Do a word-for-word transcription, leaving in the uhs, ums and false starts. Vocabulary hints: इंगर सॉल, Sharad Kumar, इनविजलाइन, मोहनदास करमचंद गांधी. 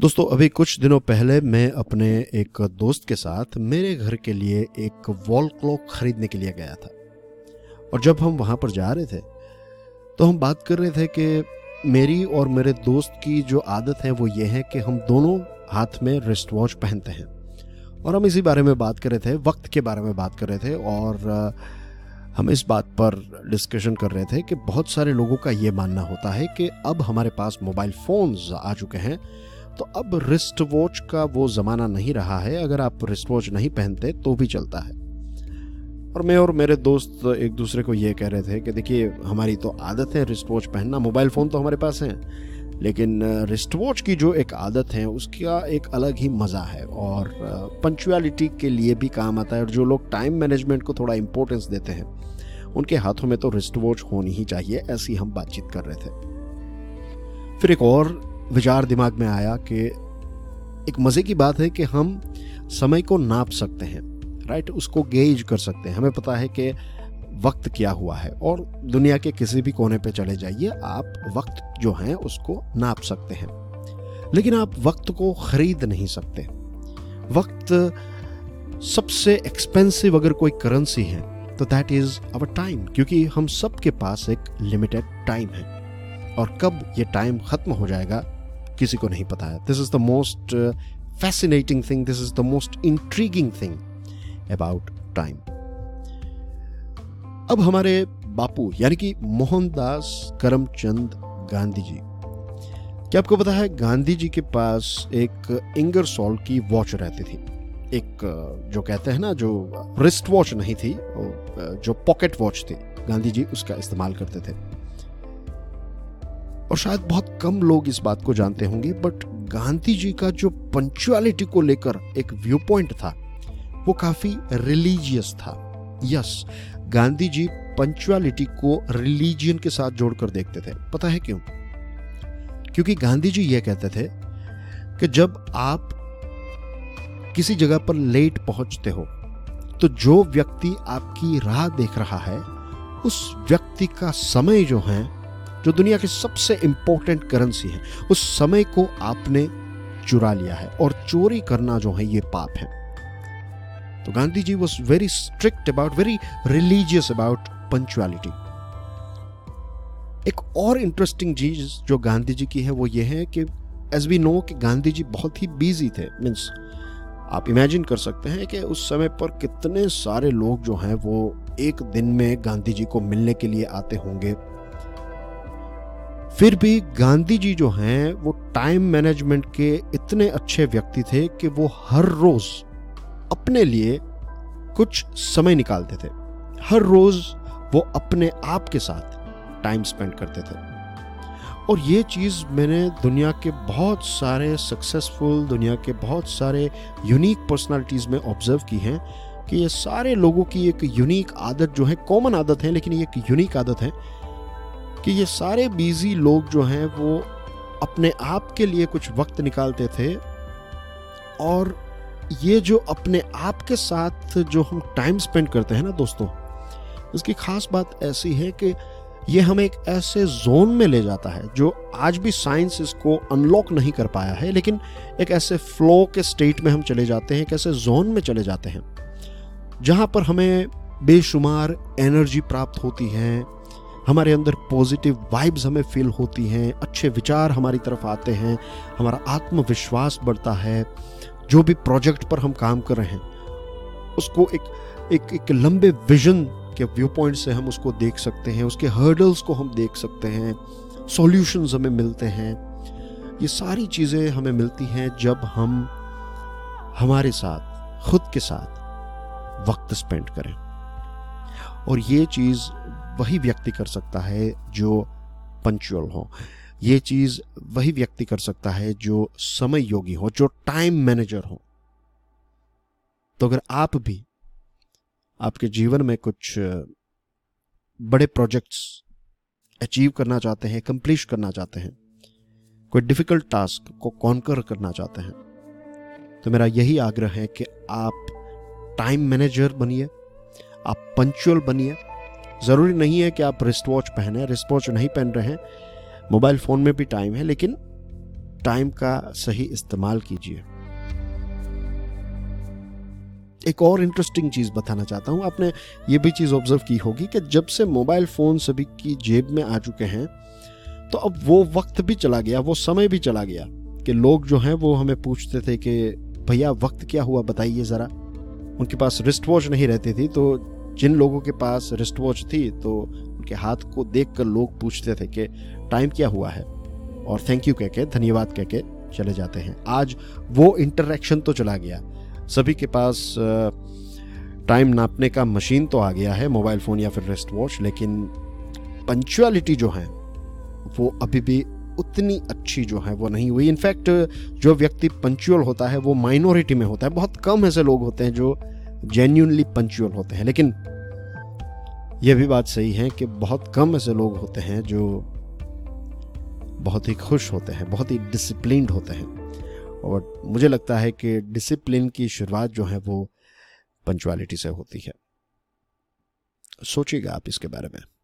दोस्तों अभी कुछ दिनों पहले मैं अपने एक दोस्त के साथ मेरे घर के लिए एक वॉल क्लॉक खरीदने के लिए गया था और जब हम वहाँ पर जा रहे थे तो हम बात कर रहे थे कि मेरी और मेरे दोस्त की जो आदत है वो ये है कि हम दोनों हाथ में रिस्ट वॉच पहनते हैं और हम इसी बारे में बात कर रहे थे, वक्त के बारे में बात कर रहे थे और हम इस बात पर डिस्कशन कर रहे थे कि बहुत सारे लोगों का ये मानना होता है कि अब हमारे पास मोबाइल फ़ोन्स आ चुके हैं तो अब रिस्ट वॉच का वो ज़माना नहीं रहा है, अगर आप रिस्ट वॉच नहीं पहनते तो भी चलता है। और मैं और मेरे दोस्त एक दूसरे को ये कह रहे थे कि देखिए हमारी तो आदत है रिस्ट वॉच पहनना, मोबाइल फ़ोन तो हमारे पास है लेकिन रिस्ट वॉच की जो एक आदत है उसका एक अलग ही मज़ा है और पंक्चुअलिटी के लिए भी काम आता है और जो लोग टाइम मैनेजमेंट को थोड़ा इम्पोर्टेंस देते हैं उनके हाथों में तो रिस्ट वॉच होनी ही चाहिए, ऐसी हम बातचीत कर रहे थे। फिर एक और विचार दिमाग में आया कि एक मज़े की बात है कि हम समय को नाप सकते हैं, राइट, उसको गेज कर सकते हैं, हमें पता है कि वक्त क्या हुआ है और दुनिया के किसी भी कोने पे चले जाइए आप वक्त जो है उसको नाप सकते हैं, लेकिन आप वक्त को ख़रीद नहीं सकते। वक्त सबसे एक्सपेंसिव अगर कोई करेंसी है तो दैट इज़ आवर टाइम, क्योंकि हम सब के पास एक लिमिटेड टाइम है और कब ये टाइम ख़त्म हो जाएगा किसी को नहीं पता है। This is the most fascinating thing, this is the most intriguing thing about time. अब हमारे बापू यानी कि मोहनदास करमचंद गांधी जी, क्या आपको पता है गांधी जी के पास एक इंगर सॉल की वॉच रहती थी, एक जो कहते हैं ना जो रिस्ट वॉच नहीं थी, जो पॉकेट वॉच थी, गांधी जी उसका इस्तेमाल करते थे। और शायद बहुत कम लोग इस बात को जानते होंगे बट गांधी जी का जो पंक्चुअलिटी को लेकर एक व्यू पॉइंट था वो काफ़ी रिलीजियस था। यस, गांधी जी पंक्चुअलिटी को रिलीजियन के साथ जोड़कर देखते थे। पता है क्यों? क्योंकि गांधी जी ये कहते थे कि जब आप किसी जगह पर लेट पहुंचते हो तो जो व्यक्ति आपकी राह देख रहा है उस व्यक्ति का समय जो है, जो दुनिया की सबसे इम्पोर्टेंट करेंसी है, उस समय को आपने चुरा लिया है और चोरी करना जो है ये पाप है। तो Gandhi ji was very strict about, very religious about punctuality. एक और इंटरेस्टिंग चीज जो गांधी जी की है वो ये है कि एज वी नो कि गांधी जी बहुत ही बिजी थे, मीन्स आप इमेजिन कर सकते हैं कि उस समय पर कितने सारे लोग जो हैं वो एक दिन में गांधी जी को मिलने के लिए आते होंगे। फिर भी गांधी जी जो हैं वो टाइम मैनेजमेंट के इतने अच्छे व्यक्ति थे कि वो हर रोज़ अपने लिए कुछ समय निकालते थे, हर रोज़ वो अपने आप के साथ टाइम स्पेंड करते थे। और ये चीज़ मैंने दुनिया के बहुत सारे सक्सेसफुल, दुनिया के बहुत सारे यूनिक पर्सनालिटीज़ में ऑब्जर्व की है कि ये सारे लोगों की एक यूनिक आदत जो है, कॉमन आदत है लेकिन ये एक यूनिक आदत है कि ये सारे बिजी लोग जो हैं वो अपने आप के लिए कुछ वक्त निकालते थे। और ये जो अपने आप के साथ जो हम टाइम स्पेंड करते हैं ना दोस्तों, इसकी खास बात ऐसी है कि ये हमें एक ऐसे जोन में ले जाता है जो आज भी साइंस इसको अनलॉक नहीं कर पाया है, लेकिन एक ऐसे फ्लो के स्टेट में हम चले जाते हैं, एक ऐसे जोन में चले जाते हैं जहाँ पर हमें बेशुमार एनर्जी प्राप्त होती है, हमारे अंदर पॉजिटिव वाइब्स हमें फील होती हैं, अच्छे विचार हमारी तरफ आते हैं, हमारा आत्मविश्वास बढ़ता है, जो भी प्रोजेक्ट पर हम काम कर रहे हैं उसको एक एक एक लंबे विजन के व्यू पॉइंट से हम उसको देख सकते हैं, उसके हर्डल्स को हम देख सकते हैं, सॉल्यूशंस हमें मिलते हैं। ये सारी चीज़ें हमें मिलती हैं जब हम हमारे साथ, खुद के साथ वक्त स्पेंड करें और ये चीज़ वही व्यक्ति कर सकता है जो पंक्चुअल हो, ये चीज़ वही व्यक्ति कर सकता है जो समय योगी हो, जो टाइम मैनेजर हो। तो अगर आप भी आपके जीवन में कुछ बड़े प्रोजेक्ट्स अचीव करना चाहते हैं, कंप्लीट करना चाहते हैं, कोई डिफिकल्ट टास्क को कॉन्कर करना चाहते हैं, तो मेरा यही आग्रह है कि आप टाइम मैनेजर बनिए, आप पंक्चुअल बनिए। ज़रूरी नहीं है कि आप रिस्ट वॉच पहने, रिस्ट वॉच नहीं पहन रहे हैं, मोबाइल फ़ोन में भी टाइम है, लेकिन टाइम का सही इस्तेमाल कीजिए। एक और इंटरेस्टिंग चीज़ बताना चाहता हूँ, आपने ये भी चीज़ ऑब्जर्व की होगी कि जब से मोबाइल फ़ोन सभी की जेब में आ चुके हैं तो अब वो वक्त भी चला गया, वो समय भी चला गया कि लोग जो हैं वो हमें पूछते थे कि भैया वक्त क्या हुआ बताइए ज़रा। उनके पास रिस्ट वॉच नहीं रहती थी, तो जिन लोगों के पास रिस्ट वॉच थी तो उनके हाथ को देख कर लोग पूछते थे कि टाइम क्या हुआ है, और थैंक यू कह के, धन्यवाद कह के चले जाते हैं। आज वो इंटरेक्शन तो चला गया, सभी के पास टाइम नापने का मशीन तो आ गया है, मोबाइल फ़ोन या फिर रिस्ट वॉच, लेकिन पंक्चुअलिटी जो है वो अभी भी उतनी अच्छी जो है वो नहीं हुई। इनफैक्ट जो व्यक्ति पंक्चुअल होता है वो माइनॉरिटी में होता है, बहुत कम ऐसे लोग होते हैं जो जेन्युइनली पंक्चुअल होते हैं। लेकिन यह भी बात सही है कि बहुत कम ऐसे लोग होते हैं जो बहुत ही खुश होते हैं, बहुत ही डिसिप्लिन्ड होते हैं, और मुझे लगता है कि डिसिप्लिन की शुरुआत जो है वो पंक्चुअलिटी से होती है। सोचिएगा आप इसके बारे में।